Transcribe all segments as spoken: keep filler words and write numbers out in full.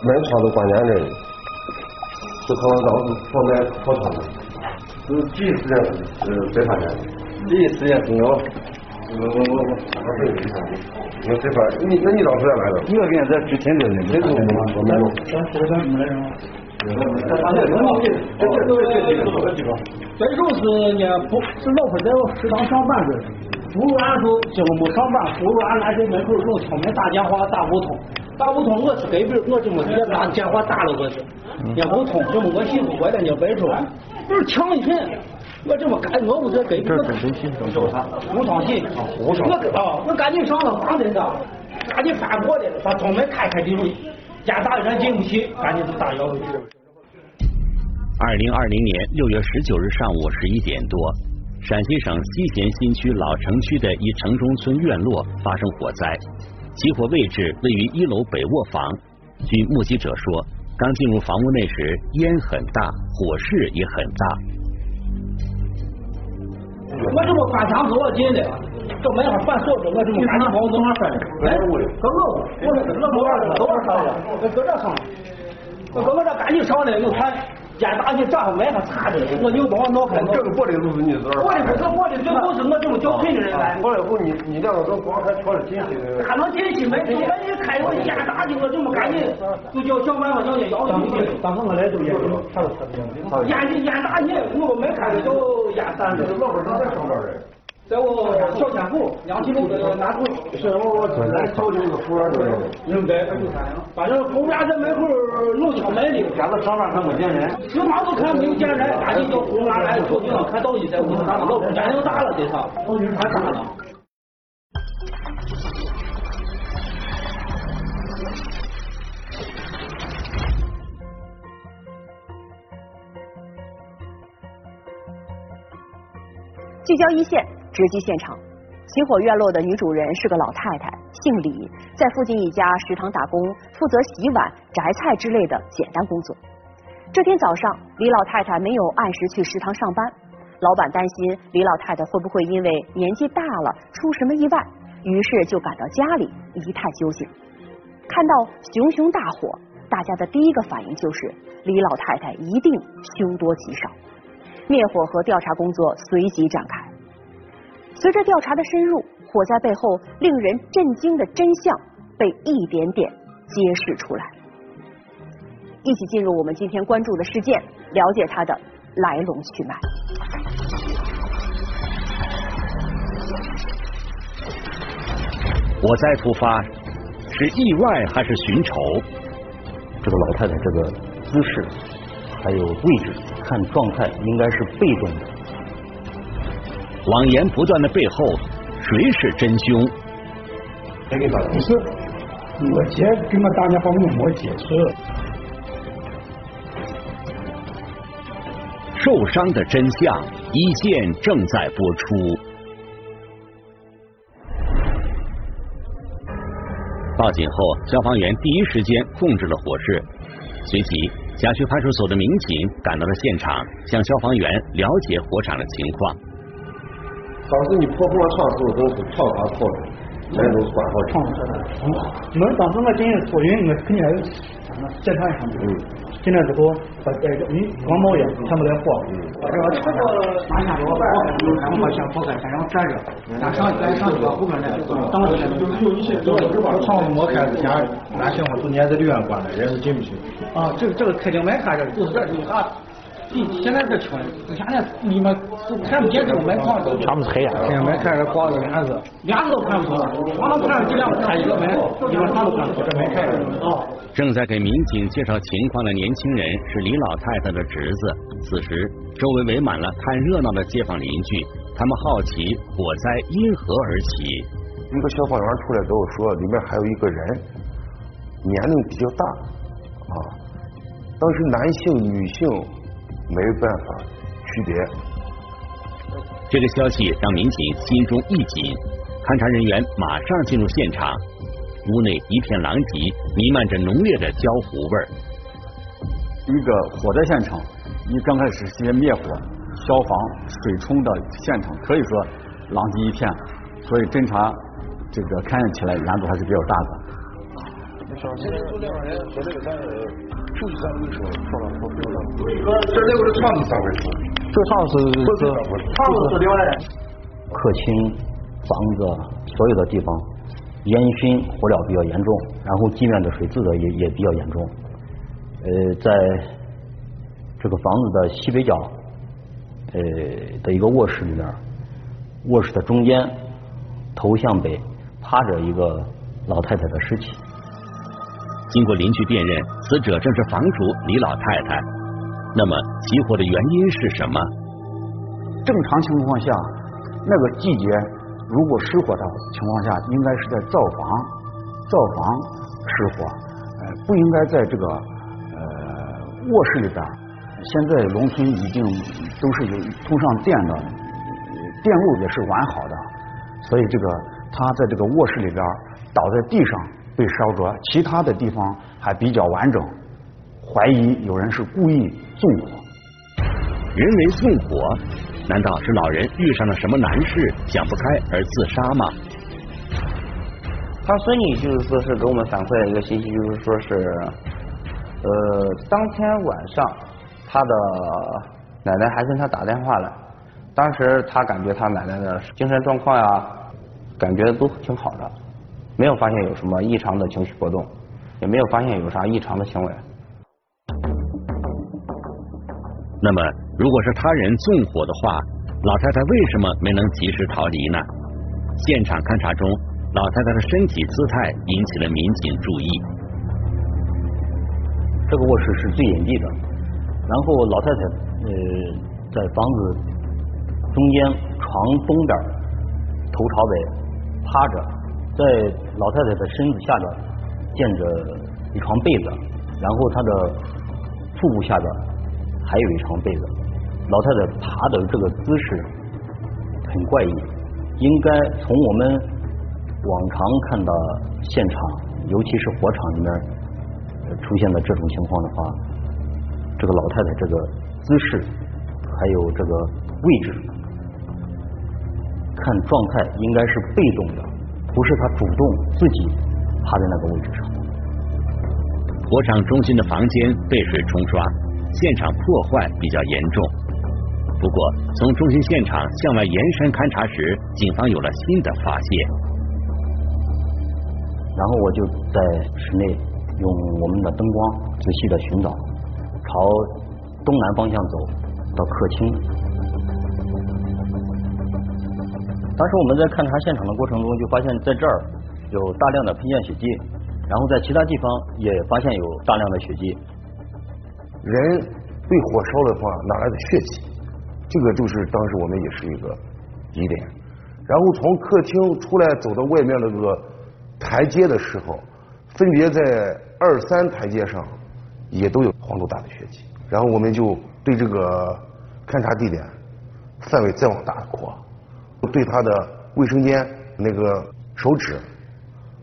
南昌的关键人，就可能当时放在跑场的，就是第一时间是谁发现的？第一时间是我，我我我我是谁发现的？我谁发现？你那你当时在哪了？我跟在之前的人，这个我没弄。当时在没弄。啊，对，没弄。这这都是这几个几个。这就是呢，不是老婆在我食堂上班的，不如俺说今后没上班，不如俺来这门口弄敲门打电话打胡同。打胡同我是隔壁，我这么直接拿电话打了我是，也不通，这么我媳妇回来你别说，就是强一人，我这么干，我不是隔壁，我真心疼他，不伤心，我啊，我赶紧上了房子的，赶紧翻过来了，把窗门开开进入，家大人进不去，赶紧就打幺回去。二零二零年六月十九日上午十一点多，陕西省西咸新区老城区的一城中村院落发生火灾。起火位置位于一楼北卧房，据目击者说，刚进入房屋内时烟很大，火势也很大。我这么翻墙多进来，这没法办锁子，我这么翻墙我怎么翻？哎，我我我那那多少多少上了，我搁这上了，我搁这赶紧上来，我看眼大就账没法查的，我就把我脑壳这个玻璃都是你的，玻璃不是玻璃，这都是我这么交配的人来。玻璃不你你那个都光还穿着进去的，还能进去没？我一开我眼大就我这么赶紧就叫叫妈妈叫你摇进去，当时我来就眼看到他眼眼大眼我没看到就眼三的，老板他在上班人。在我小前铺杨七路的南头，是我我来交这个服务员的，应该反正服务员在门口弄敲门里，咱们上班看没见人，食堂都看没有见人，赶紧叫服务员来坐地上看到底在屋里干啥，老板年龄大了这趟，到底是干啥了？聚焦一线。直击现场，起火院落的女主人是个老太太，姓李，在附近一家食堂打工，负责洗碗、摘菜之类的简单工作。这天早上，李老太太没有按时去食堂上班，老板担心李老太太会不会因为年纪大了出什么意外，于是就赶到家里一探究竟。看到熊熊大火，大家的第一个反应就是李老太太一定凶多吉少。灭火和调查工作随即展开。随着调查的深入，火灾背后令人震惊的真相被一点点揭示出来。一起进入我们今天关注的事件，了解它的来龙去脉。火灾突发是意外还是寻仇？这个老太太这个姿势还有位置，看状态应该是被动的。谎言不断的背后，谁是真凶？谁给打的？不是，我姐跟我打电话，我没解释。受伤的真相，一线正在播出。报警后，消防员第一时间控制了火势，随即辖区派出所的民警赶到了现场，向消防员了解火场的情况。当时你破火窗时候，都是窗啥破的，门都是关好的。窗是门当时我进去出云，我肯定还是检查一下。嗯。进来之后，把这个嗯光冒烟，看不来火。把这个窗户拿下来，然后把先铺开，先让站着。咱上咱上几个顾客呢？当时有一些就是把窗户没开之前，俺媳妇中间在里面关的，人是进不去。啊，这个这个开的门啥的，就是这有啥？现在这村，现在你们看不见这个门框子，全部是黑呀。现在门看着光着帘子，帘子都看不出来，光能看尽量开一个门，你们看都看不出来，这门开着啊。正在给民警介绍情况的年轻人是李老太太的侄子，此时周围围满了看热闹的街坊邻居，他们好奇火灾因何而起。一个消防员出来跟我说，里面还有一个人，年龄比较大啊，当时男性女性。没办法区别。这个消息让民警心中一紧，勘查人员马上进入现场，屋内一片狼藉，弥漫着浓烈的焦糊味儿。一个火灾现场，一刚开始是些灭火、消防、水冲的现场，可以说狼藉一片，所以侦查这个勘验起来难度还是比较大的。说，这就两人和这个咱处于三位数，说了说对了。这六个是上是三位数，这上是是上是另外人。客厅、房子所有的地方烟熏火燎比较严重，然后地面的水渍的也也比较严重。呃，在这个房子的西北角，呃的一个卧室里面，卧室的中间头向北趴着一个老太太的尸体。经过邻居辨认，死者正是房主李老太太。那么起火的原因是什么？正常情况下，那个季节如果失火的情况下，应该是在灶房灶房失火，呃，不应该在这个呃卧室里边。现在农村已经都是有通上电的，电路也是完好的，所以这个他在这个卧室里边倒在地上被烧着，其他的地方还比较完整，怀疑有人是故意纵火。人为纵火，难道是老人遇上了什么难事想不开而自杀吗？他孙女就是说是给我们反馈了一个信息，就是说是呃当天晚上他的奶奶还跟他打电话了，当时他感觉他奶奶的精神状况呀感觉都挺好的，没有发现有什么异常的情绪波动，也没有发现有啥异常的行为。那么如果是他人纵火的话，老太太为什么没能及时逃离呢？现场勘查中，老太太的身体姿态引起了民警注意。这个卧室是最隐蔽的，然后老太太呃在房子中间床东边头朝北趴着，在老太太的身子下边垫着一床被子，然后她的腹部下边还有一床被子。老太太爬的这个姿势很怪异，应该从我们往常看到现场，尤其是火场里面、呃、出现的这种情况的话，这个老太太这个姿势还有这个位置，看状态应该是被动的，不是他主动自己趴在那个位置上。火场中心的房间被水冲刷，现场破坏比较严重。不过从中心现场向外延伸勘查时，警方有了新的发现。然后我就在室内用我们的灯光仔细的寻找，朝东南方向走到客厅。当时我们在勘察现场的过程中，就发现在这儿有大量的喷溅血迹，然后在其他地方也发现有大量的血迹。人被火烧的话，哪来的血迹？这个就是当时我们也是一个疑点。然后从客厅出来走到外面那个台阶的时候，分别在二三台阶上也都有黄豆大的血迹。然后我们就对这个勘察地点范围再往大扩，对他的卫生间那个手指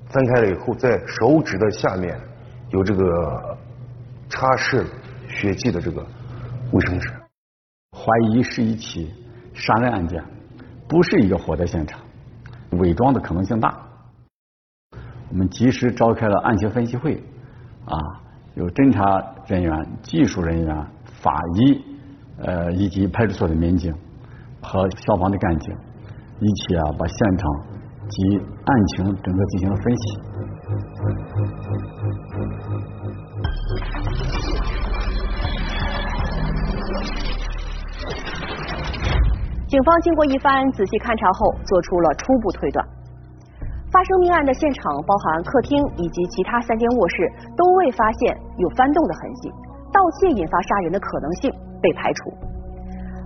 翻开了以后，在手指的下面有这个擦拭血迹的这个卫生纸，怀疑是一起杀人案件，不是一个火灾现场，伪装的可能性大。我们及时召开了案情分析会，啊，有侦查人员、技术人员、法医，呃，以及派出所的民警和消防的干警。一起啊，把现场及案情整个进行了分析。警方经过一番仔细勘查后，做出了初步推断。发生命案的现场包含客厅以及其他三间卧室，都未发现有翻动的痕迹，盗窃引发杀人的可能性被排除。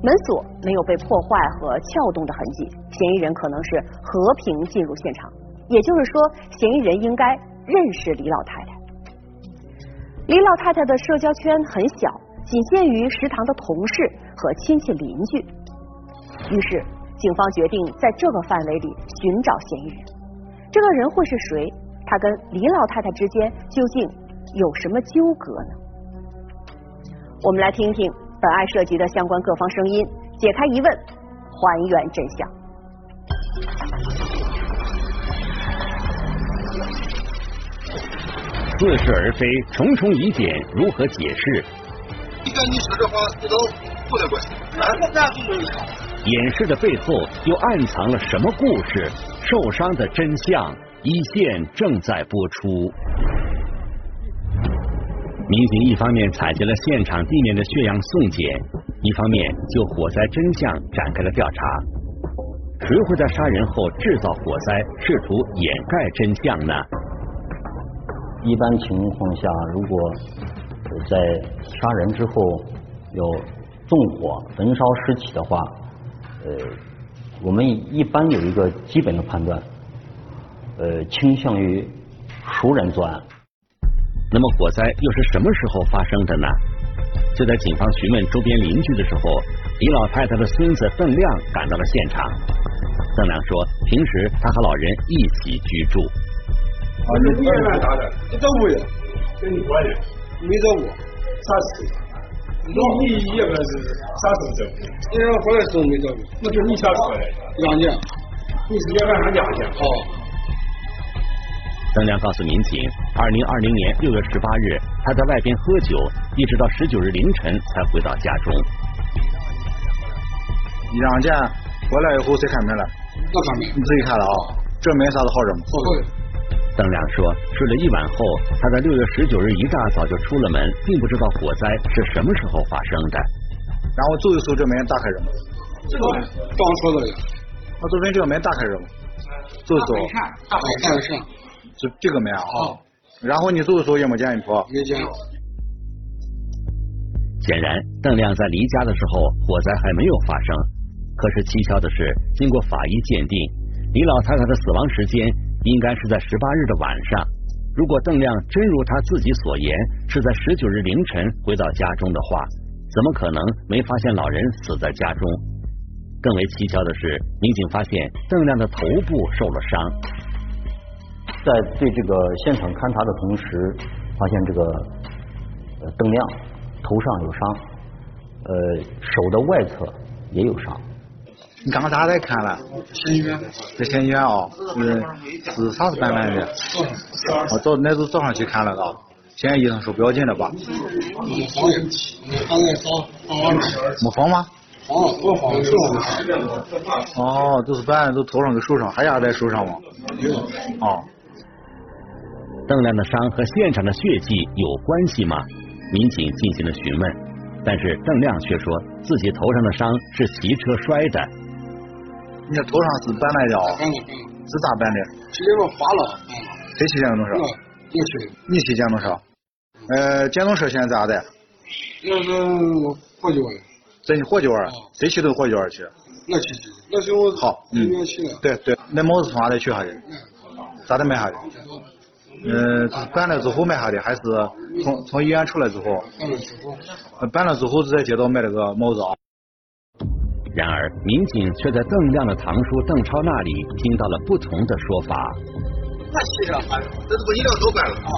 门锁没有被破坏和撬动的痕迹，嫌疑人可能是和平进入现场，也就是说嫌疑人应该认识李老太太。李老太太的社交圈很小，仅限于食堂的同事和亲戚邻居，于是警方决定在这个范围里寻找嫌疑人。这个人会是谁？他跟李老太太之间究竟有什么纠葛呢？我们来听听本案涉及的相关各方声音，解开疑问，还原真相。似是而非，重重疑点如何解释？一干一实的话，这都不得关系。难道大众没有看？掩饰的背后又暗藏了什么故事？受伤的真相，一线正在播出。民警一方面采集了现场地面的血样送检，一方面就火灾真相展开了调查。 谁会在杀人后制造火灾，试图掩盖真相呢？一般情况下，如果在杀人之后有纵火、焚烧尸体的话，呃，我们一般有一个基本的判断，呃，倾向于熟人作案。那么火灾又是什么时候发生的呢？就在警方询问周边邻居的时候，李老太太的孙子邓亮赶到了现场。 邓亮说：“平时他和老人一起居住。啊，你不要乱打的，你找我呀？跟你关系？没找我，啥事？你你也不是啥时候找我？你让我回来的时候没找我，我就你啥时候来？杨家，你是要干啥家去？好。”邓亮告诉民警，二零二零年六月十八日，他在外边喝酒，一直到十九日凌晨才回到家中。杨家。 回来以后谁开门了？我开门，你自己开了啊？这门啥子好着吗？好着。邓亮说，睡了一晚后，他在六月十九日一大早就出了门，并不知道火灾是什么时候发生的。然后走一走，这门打开着吗？这个刚说的。那走人这个门打开着吗？走走。大门看得上。这这个门啊？啊。然后你走的时候也没见你婆？没见。显然，邓亮在离家的时候，火灾还没有发生。 可是蹊跷的是，经过法医鉴定，李老太太的死亡时间应该是在十八日的晚上。如果邓亮真如他自己所言是在十九日凌晨回到家中的话，怎么可能没发现老人死在家中？更为蹊跷的是，民警发现邓亮的头部受了伤。在对这个现场勘查的同时，发现这个邓亮头上有伤，呃，手的外侧也有伤。 你刚才在看了？县医院。在县医院啊，嗯，是啥子办办的？我早那都早上去看了的，现在医生说不要紧了吧？没房，没房，没房吗？房，我房受。哦，都是办，都头上都受伤，还压在手上吗？哦。邓亮的伤和现场的血迹有关系吗？民警进行了询问，但是邓亮却说自己头上的伤是骑车摔的。 你这头上是办来的啊？是咋办的？直接给我划了。谁骑电动车？我骑。你骑电动车？呃，电动车现在咋的？那是我火脚了。在你火脚啊？谁骑到火脚去？我骑去。那时候我好，嗯，对对，那帽子从哪里取下的？咋的买下的？呃，办了之后买下的，还是从从医院出来之后？办了之后。办了之后就在街道买了个帽子啊。 然而，民警却在邓亮的堂叔邓超那里听到了不同的说法。那骑车翻了，这是不一辆都翻了啊！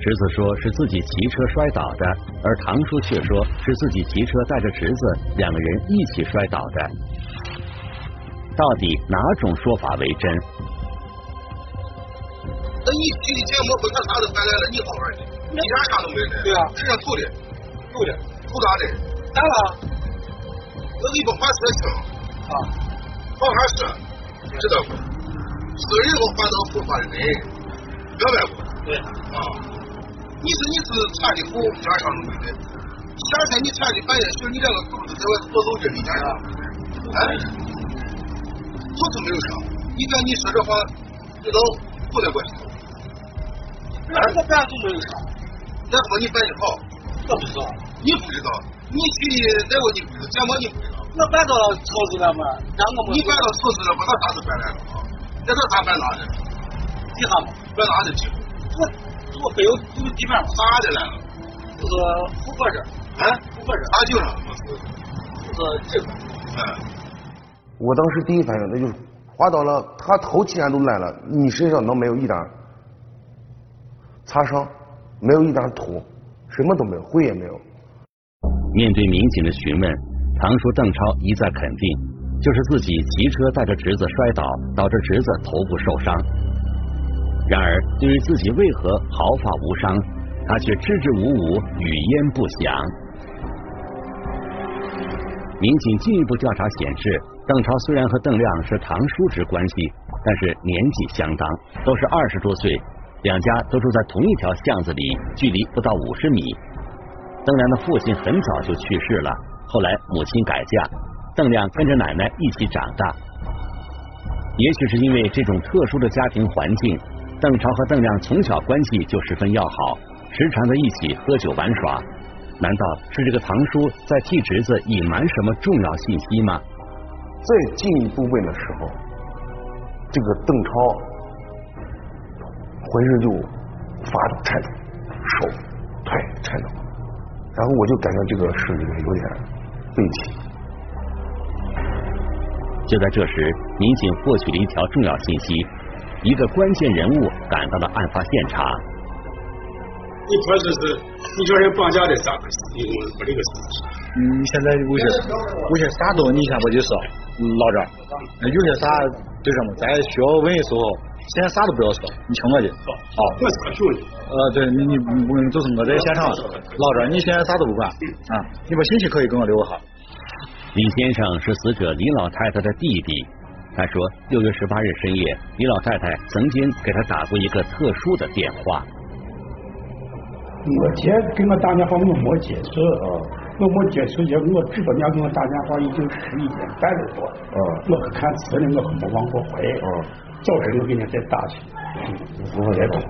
侄子说是自己骑车摔倒的，而堂叔却说是自己骑车带着侄子，两个人一起摔倒的。到底哪种说法为真？那你骑的这么快，他啥都翻来了，你好玩的，你啥啥都没的。对啊，身上吐的，吐的，吐啥的？咋了？ 我给你把翻车去了啊！放下车，知道不？死人后翻到后翻人，明白不？对啊。你是你是穿的红，加上没的；夏天你穿的白，就是你两个肚子在外走走这里加上。哎，就是没有伤。你跟你说这话，这都不得关系。哪个办都没有伤。再说你办的好，我不知道，你不知道。 你去那个你怎么你？我搬到超市了嘛？你搬到超市了，把他啥子搬来了啊？那他啥搬哪的？地上搬哪的去？我我没有住地方，啥的来了？就是胡格这，啊，胡格这，俺就上，就是这个，嗯。我当时第一反应那就是滑倒了，他头既然都烂了，你身上能没有一点擦伤，没有一点土，什么都没有，灰也没有。 面对民警的询问，堂叔邓超一再肯定，就是自己骑车带着侄子摔倒，导致侄子头部受伤。然而，对于自己为何毫发无伤，他却支支吾吾，语焉不详。民警进一步调查显示，邓超虽然和邓亮是堂叔侄关系，但是年纪相当，都是二十多岁，两家都住在同一条巷子里，距离不到五十米。邓亮的父亲很早就去世了，后来母亲改嫁，邓亮跟着奶奶一起长大。也许是因为这种特殊的家庭环境，邓超和邓亮从小关系就十分要好，时常的一起喝酒玩耍。难道是这个堂叔在替侄子隐瞒什么重要信息吗？再进一步问的时候，这个邓超浑身就发抖颤抖，手腿颤抖，然后我就感觉这个事情有点背弃。就在这时，民警获取了一条重要信息，一个关键人物赶到了案发现场。一开始是一家人绑架的啥子？因为不那个事。嗯，现在有些有些啥东西先不去说，老张，有些啥对什么？咱需要问的时候，先啥都不要说，你听我的。好。我是不听你。呃，对，你你你就是我在现场，老张，你先啥都不管啊，你把信息可以给我留下。李先生是死者李老太太的弟弟。他说，六月十八日深夜，李老太太曾经给他打过一个特殊的电话。我姐跟我打电话，我没接受啊，我没接受也，我知道人家给我打电话已经十一点半了多，啊，我可看迟了，我没往过回，啊，早晨我给人家再打去，我来懂。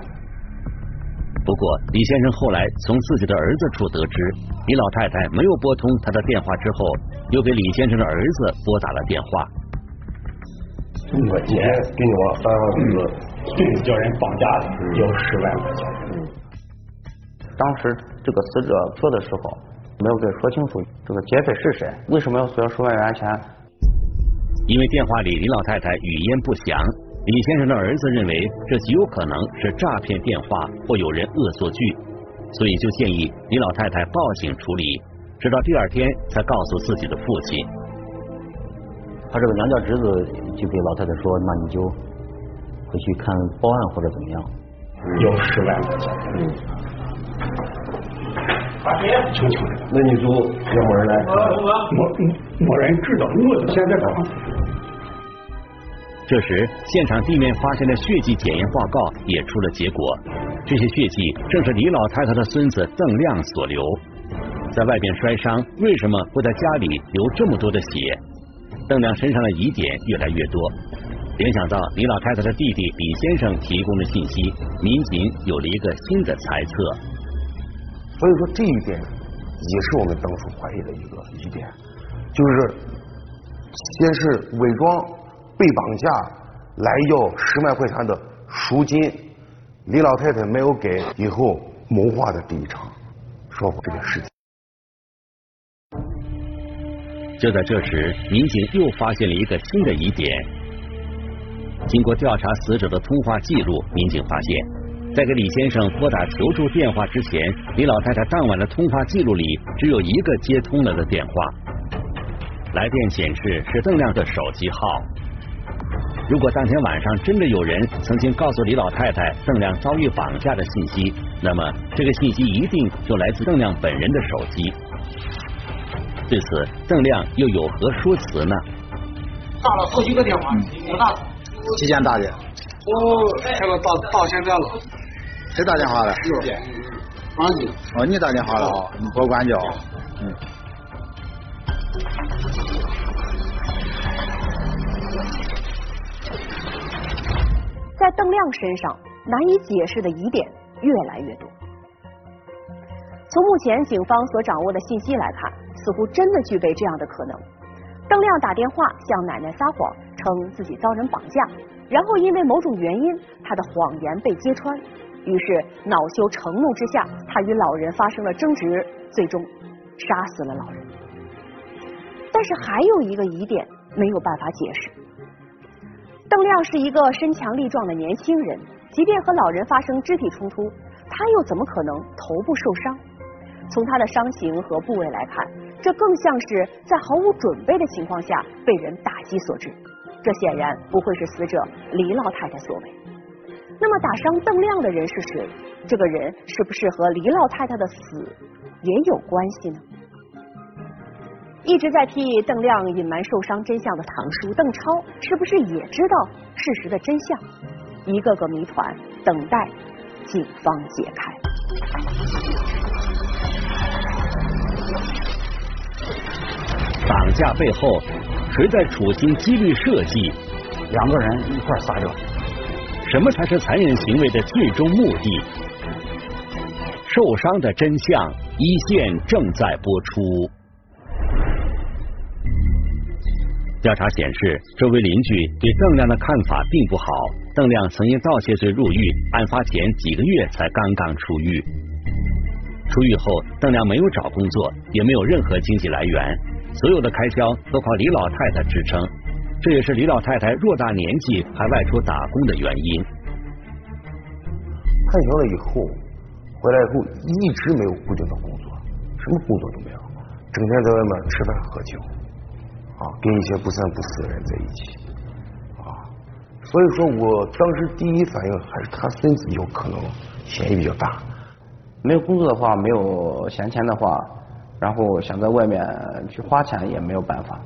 不过李先生后来从自己的儿子处得知，李老太太没有拨通他的电话之后，又给李先生的儿子拨打了电话。我姐给我三万四，叫人绑架了，要十万块钱。当时这个死者做的时候，没有给说清楚这个劫匪是谁，为什么要索要十万元钱？因为电话里李老太太语焉不详，李先生的儿子认为这极有可能是诈骗电话或有人恶作剧，所以就建议李老太太报警处理，直到第二天才告诉自己的父亲。他这个娘家侄子就给老太太说，那你就回去看报案或者怎么样，要十万块钱。嗯，求求你，那你就要没人来，没没人知道，我就现在搞。这时，现场地面发现的血迹检验报告也出了结果，这些血迹正是李老太太的孙子邓亮所留。在外边摔伤，为什么会在家里流这么多的血？邓亮身上的疑点越来越多，联想到李老太太的弟弟李先生提供的信息，民警有了一个新的猜测。所以说这一点也是我们当初怀疑的一个疑点，就是先是伪装被绑架来要十万块钱的赎金，李老太太没有给，以后谋划的第一场说过这个事情。就在这时，民警又发现了一个新的疑点。经过调查死者的通话记录，民警发现，在给李先生拨打求助电话之前，李老太太当晚的通话记录里只有一个接通了的电话，来电显示是邓亮的手机号。如果当天晚上真的有人曾经告诉李老太太邓亮遭遇绑架的信息，那么这个信息一定就来自邓亮本人的手机。对此，邓亮又有何说辞呢？打了好几个电话，我打几点打的？我这个打到现在了。谁打电话了？王姐。哦，你打电话了啊？你拨关掉。嗯。在邓亮身上难以解释的疑点越来越多。从目前警方所掌握的信息来看，似乎真的具备这样的可能。邓亮打电话向奶奶撒谎，称自己遭人绑架，然后因为某种原因，他的谎言被揭穿，于是恼羞成怒之下，他与老人发生了争执，最终杀死了老人。但是还有一个疑点没有办法解释。邓亮是一个身强力壮的年轻人，即便和老人发生肢体冲突，他又怎么可能头部受伤？从他的伤形和部位来看，这更像是在毫无准备的情况下被人打击所致，这显然不会是死者李老太太所为。那么打伤邓亮的人是谁？这个人是不是和黎老太太的死也有关系呢？一直在替邓亮隐瞒受伤真相的堂叔邓超，是不是也知道事实的真相？一个个谜团等待警方解开。绑架背后，谁在处心积虑设计？两个人一块撒手。 什么才是残忍行为的最终目的？受伤的真相，一线正在播出。调查显示，周围邻居对邓亮的看法并不好。邓亮曾因盗窃罪入狱，案发前几个月才刚刚出狱。出狱后，邓亮没有找工作，也没有任何经济来源，所有的开销都靠李老太太支撑。 这也是李老太太偌大年纪还外出打工的原因。退休了以后，回来以后一直没有固定的工作，什么工作都没有，整天在外面吃饭喝酒，啊，跟一些不三不四的人在一起，啊，所以说我当时第一反应还是他孙子有可能嫌疑比较大。没有工作的话，没有闲钱的话，然后想在外面去花钱也没有办法。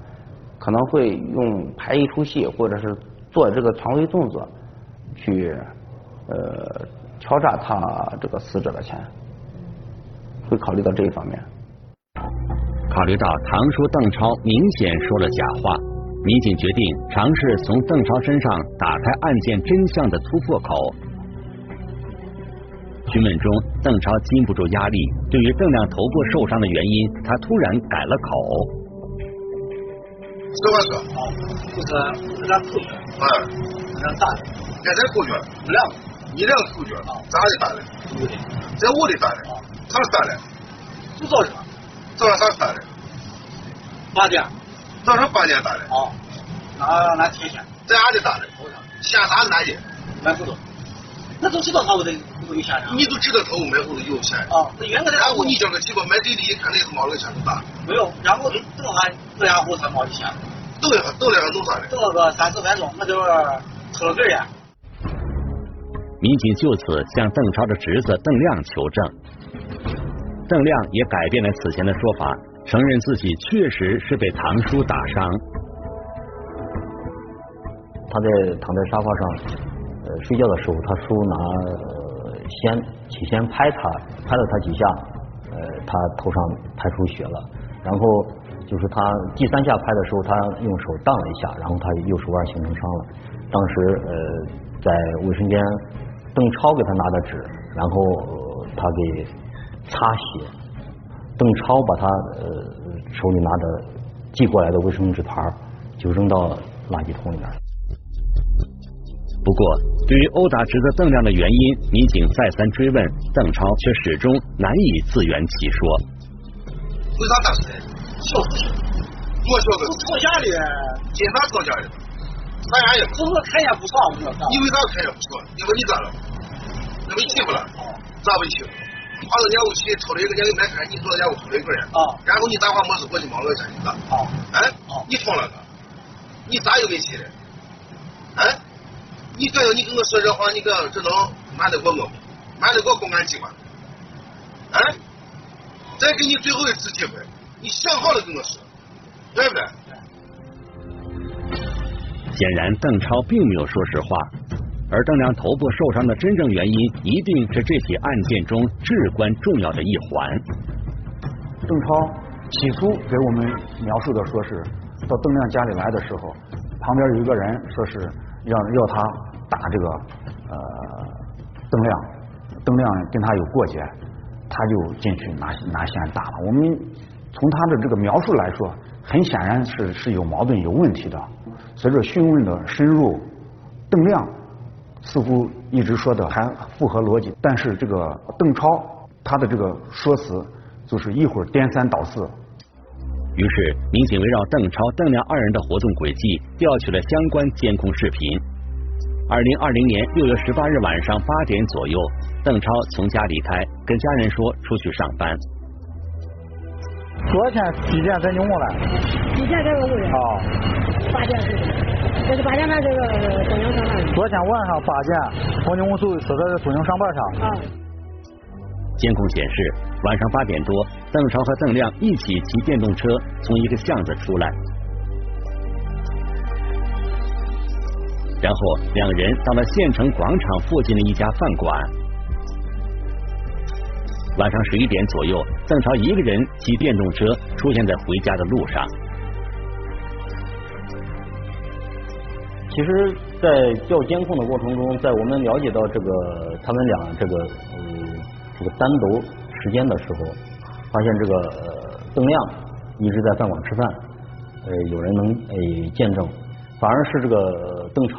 可能会用排一出戏，或者是做这个常规动作，去呃敲诈他这个死者的钱，会考虑到这一方面。考虑到堂叔邓超明显说了假话，民警决定尝试从邓超身上打开案件真相的突破口。询问中，邓超禁不住压力，对于邓亮头部受伤的原因，他突然改了口。 是我说，就是是咱主角，哎，咱大的，那咱主角，你两个，你两个主角啊，咱的犯人，我的，咱我的犯人，他是犯人，就造成，造成他是犯人，八点，造成八点犯人，啊，那那提前，咱俺的犯人，嫌他哪的，买糊涂，那都知道他屋的屋有嫌人，你都知道他屋买糊涂有嫌人，啊，那原来然后你叫个鸡巴买地里一看，那是毛了钱不大，没有，然后这个还。 这家伙才冒的险，斗两斗两弄啥的，斗个三四分钟，我就是抽了根烟。民警就此向邓超的侄子邓亮求证，邓亮也改变了此前的说法，承认自己确实是被堂叔打伤。他在躺在沙发上呃睡觉的时候，他叔拿、呃、先起先拍他，拍了他几下，呃，他头上拍出血了，然后。 就是他第三下拍的时候，他用手挡了一下，然后他右手腕形成伤了。当时呃，在卫生间，邓超给他拿的纸，然后、呃、他给擦血。邓超把他呃手里拿的寄过来的卫生纸团就扔到垃圾桶里面。不过，对于殴打侄子邓亮的原因，民警再三追问，邓超却始终难以自圆其说。为啥打谁？ 笑死！我笑死！吵架的，警察吵架的，咱俩也不是开眼不爽，我操！你为啥开眼不爽？因为你咋了？你被欺负了？咋被欺负？花了两五七，抽了一个两个门槛，你做了两五抽了一根烟。啊！然后你打话没事，我就忙了去，你咋？啊！哎！你闯了他，你咋有问题的？哎！你这样你跟我说这话，你这这能瞒得过我吗？瞒得过公安机关？哎！再给你最后一次机会。 你想好了跟我说，对不对？显然，邓超并没有说实话，而邓亮头部受伤的真正原因，一定是这起案件中至关重要的一环。邓超起初给我们描述的说是，到邓亮家里来的时候，旁边有一个人说是要要他打这个呃邓亮，邓亮跟他有过节，他就进去拿拿线打了我们。 从他的这个描述来说，很显然是是有矛盾、有问题的。随着询问的深入，邓亮似乎一直说的还符合逻辑，但是这个邓超他的这个说辞就是一会儿颠三倒四。于是，民警围绕邓超、邓亮二人的活动轨迹，调取了相关监控视频。二零二零年六月十八日晚上八点左右，邓超从家离开，跟家人说出去上班。 昨天几点在你屋来？几点在我屋里？啊、哦，八点是，这是八点半这个中央上班。昨天晚上八点，黄金公司所在的左营商办上。嗯。监控显示，晚上八点多，邓朝和邓亮一起骑电动车从一个巷子出来，然后两人到了县城广场附近的一家饭馆。晚上十一点左右，邓朝一个人骑电动车出现在回家的路上。其实，在调监控的过程中，在我们了解到这个他们俩这个嗯这个单独时间的时候，发现这个呃邓亮一直在饭馆吃饭，呃有人能诶、呃、见证，反而是这个邓超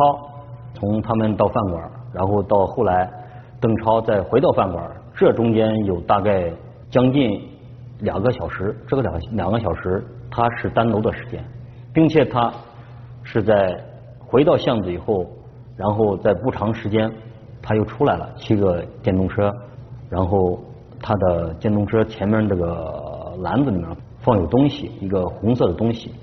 从他们到饭馆，然后到后来邓超再回到饭馆，这中间有大概将近两个小时，这个两两个小时他是单独的时间，并且他是在。回到巷子以后，然后在不长时间他又出来了，骑个电动车，然后他的电动车前面这个篮子里面放有东西，一个红色的东西，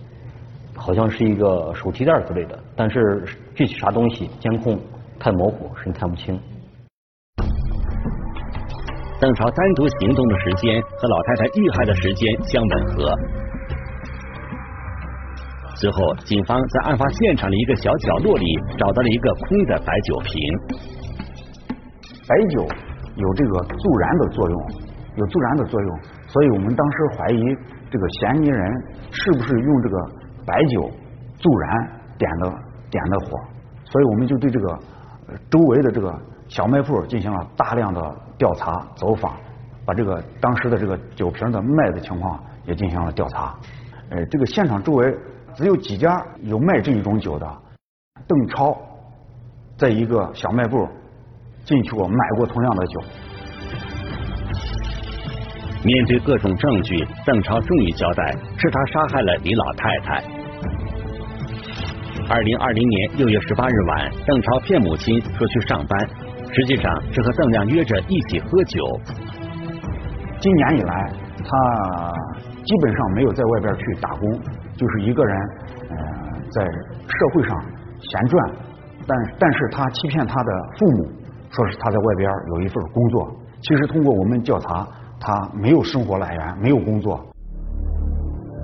好像是一个手提袋之类的，但是具体啥东西监控太模糊，谁看不清。邓朝单独行动的时间和老太太遇害的时间相吻合。之后，警方在案发现场的一个小角落里找到了一个空的白酒瓶。白酒有这个助燃的作用，有助燃的作用，所以我们当时怀疑这个嫌疑人是不是用这个白酒助燃点的点的火，所以我们就对这个周围的这个小卖铺进行了大量的调查走访，把这个当时的这个酒瓶的卖的情况也进行了调查。呃，这个现场周围。只有几家有卖这一种酒的。邓超在一个小卖部进去过，买过同样的酒。面对各种证据，邓超终于交代是他杀害了李老太太。二零二零年六月十八日晚，邓超骗母亲说去上班，实际上是和邓亮约着一起喝酒。今年以来，他基本上没有在外边去打工。就是一个人，呃，在社会上闲转，但但是他欺骗他的父母，说是他在外边有一份工作。其实通过我们调查，他没有生活来源，没有工作。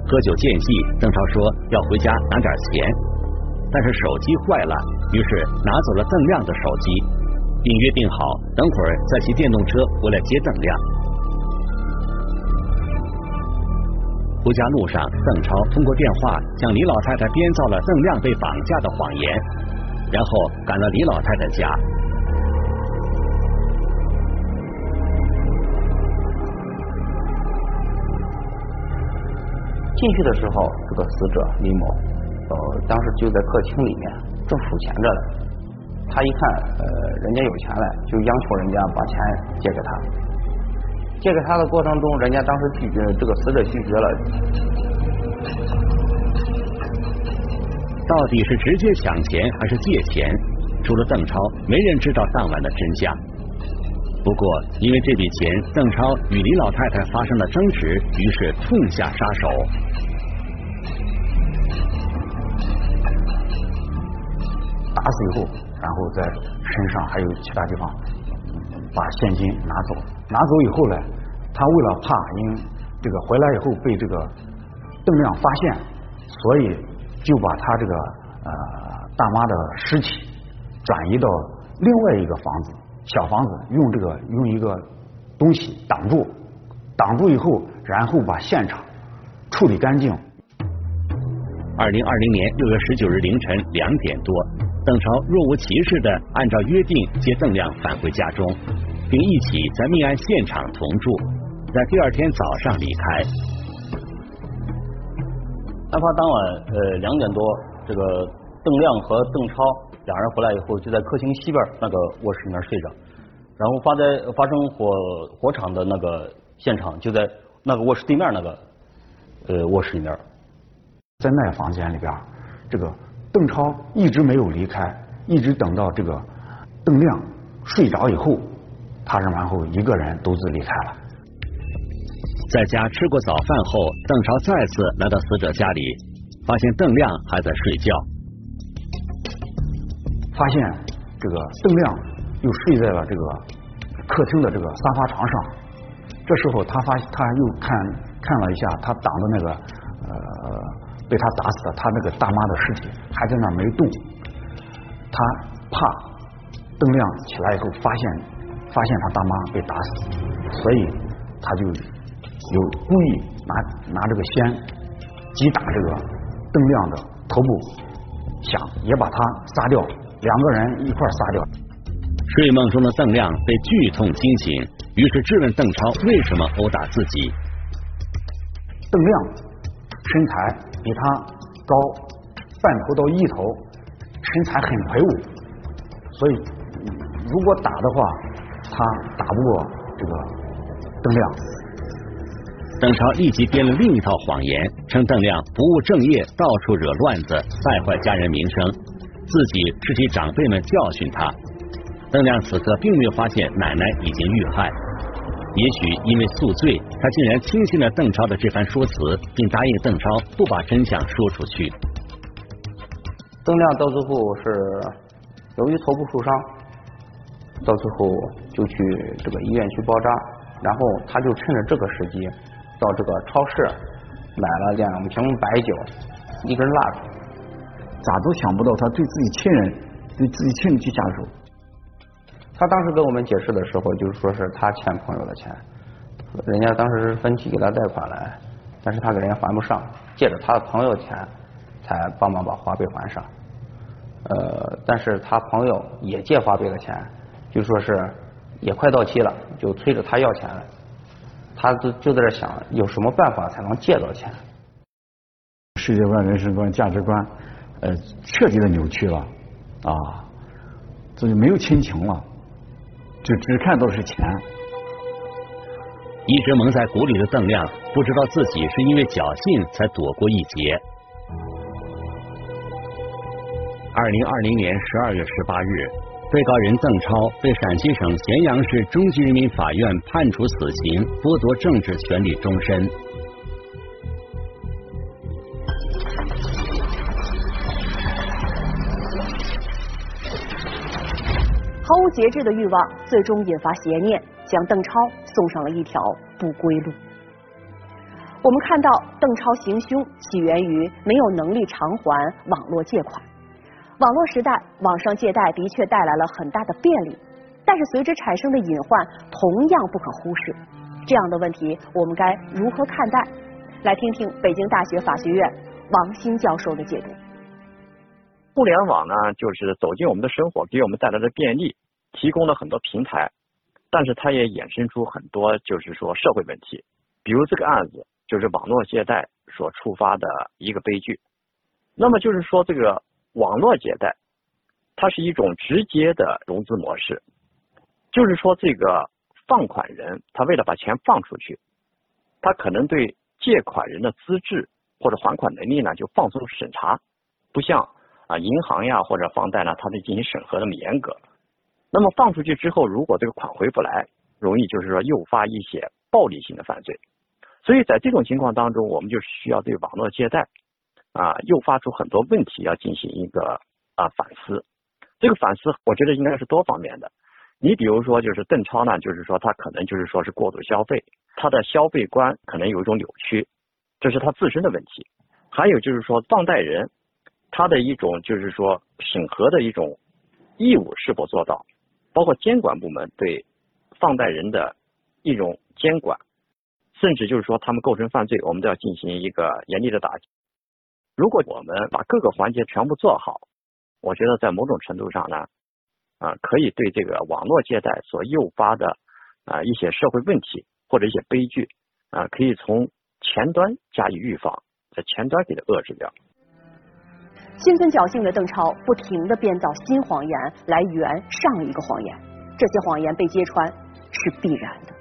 喝酒间隙，邓超说要回家拿点钱，但是手机坏了，于是拿走了邓亮的手机，并约定好等会儿再骑电动车回来接邓亮。回家路上，邓超通过电话向李老太太编造了邓亮被绑架的谎言，然后赶到李老太太家。进去的时候，这个死者李某，呃，当时就在客厅里面正数钱着呢。他一看，呃，人家有钱了，就央求人家把钱借给他。借给他的过程中，人家当时拒绝，这个死者拒绝了。到底是直接抢钱还是借钱？除了邓超，没人知道当晚的真相。不过，因为这笔钱，邓超与李老太太发生了争执，于是痛下杀手。打死以后，然后在身上还有其他地方。把现金拿走，拿走以后呢，他为了怕因这个回来以后被这个邓亮发现，所以就把他这个呃大妈的尸体转移到另外一个房子，小房子，用这个用一个东西挡住，挡住以后，然后把现场处理干净。二零二零年六月十九日凌晨两点多，邓超若无其事的按照约定接邓亮返回家中。并一起在命案现场同住，在第二天早上离开。案发当晚，呃，两点多，这个邓亮和邓超两人回来以后，就在客厅西边那个卧室里面睡着。然后发在发生火火场的那个现场，就在那个卧室对面那个呃卧室里面。在那房间里边，这个邓超一直没有离开，一直等到这个邓亮睡着以后。他是然后一个人独自离开了。在家吃过早饭后，邓超再次来到死者家里，发现邓亮还在睡觉。发现这个邓亮又睡在了这个客厅的这个沙发床上。这时候他发，他又看看了一下他挡的那个呃被他打死的他那个大妈的尸体还在那没动，他怕灯亮起来以后发现发现他大妈被打死，所以他就有故意拿拿这个先击打这个灯亮的头部，想也把他杀掉，两个人一块杀掉。睡梦中的邓亮被剧痛惊醒，于是质问邓超为什么殴打自己。邓亮身材比他高半头到一头，身材很魁梧，所以如果打的话他打不过这个邓亮。邓超立即编了另一套谎言，称邓亮不务正业，到处惹乱子，败坏家人名声，自己是替长辈们教训他。邓亮此刻并没有发现奶奶已经遇害，也许因为宿醉，他竟然轻信了邓超的这番说辞，并答应邓超不把真相说出去。邓亮到最后是由于头部受伤，到最后就去这个医院去包扎，然后他就趁着这个时机到这个超市买了两瓶白酒，一根蜡烛，咋都想不到他对自己亲人对自己亲人去下手。他当时跟我们解释的时候就是说是他欠朋友的钱，人家当时分期给他贷款来，但是他给人家还不上，借着他的朋友钱才帮忙把花呗还上。呃，但是他朋友也借花呗的钱，就说是也快到期了，就催着他要钱了。他就就在这想有什么办法才能借到钱。世界观、人生观、价值观，呃，彻底的扭曲了啊！这就没有亲情了，就只看到是钱。一直蒙在鼓里的邓亮，不知道自己是因为侥幸才躲过一劫。二零二零年十二月十八日，被告人邓超被陕西省咸阳市中级人民法院判处死刑，剥夺政治权利终身。毫无节制的欲望最终引发邪念，将邓超送上了一条不归路。我们看到邓超行凶起源于没有能力偿还网络借款。网络时代，网上借贷的确带来了很大的便利，但是随之产生的隐患同样不可忽视。这样的问题我们该如何看待？来听听北京大学法学院王鑫教授的解读。互联网呢，就是走进我们的生活，给我们带来的便利，提供了很多平台，但是它也衍生出很多就是说社会问题，比如这个案子就是网络借贷所触发的一个悲剧。那么就是说这个网络借贷它是一种直接的融资模式，就是说这个放款人他为了把钱放出去，他可能对借款人的资质或者还款能力呢就放松审查，不像啊银行呀或者房贷呢它对进行审核那么严格。那么放出去之后，如果这个款回不来，容易就是说诱发一些暴力性的犯罪。所以在这种情况当中，我们就需要对网络借贷啊，诱发出很多问题，要进行一个啊反思。这个反思，我觉得应该是多方面的。你比如说，就是邓超呢，就是说他可能就是说是过度消费，他的消费观可能有一种扭曲，这是他自身的问题。还有就是说，放贷人他的一种就是说审核的一种义务是否做到，包括监管部门对放贷人的一种监管，甚至就是说他们构成犯罪，我们都要进行一个严厉的打击。如果我们把各个环节全部做好，我觉得在某种程度上呢，啊、呃，可以对这个网络借贷所诱发的啊、呃、一些社会问题或者一些悲剧啊、呃，可以从前端加以预防，在前端给它遏制掉。心存侥幸的邓超不停地编造新谎言来圆上一个谎言，这些谎言被揭穿是必然的。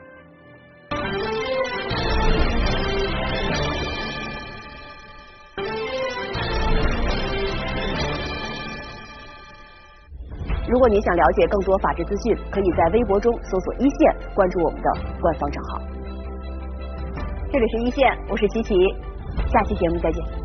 如果您想了解更多法治资讯，可以在微博中搜索一线，关注我们的官方账号。这里是一线，我是齐齐，下期节目再见。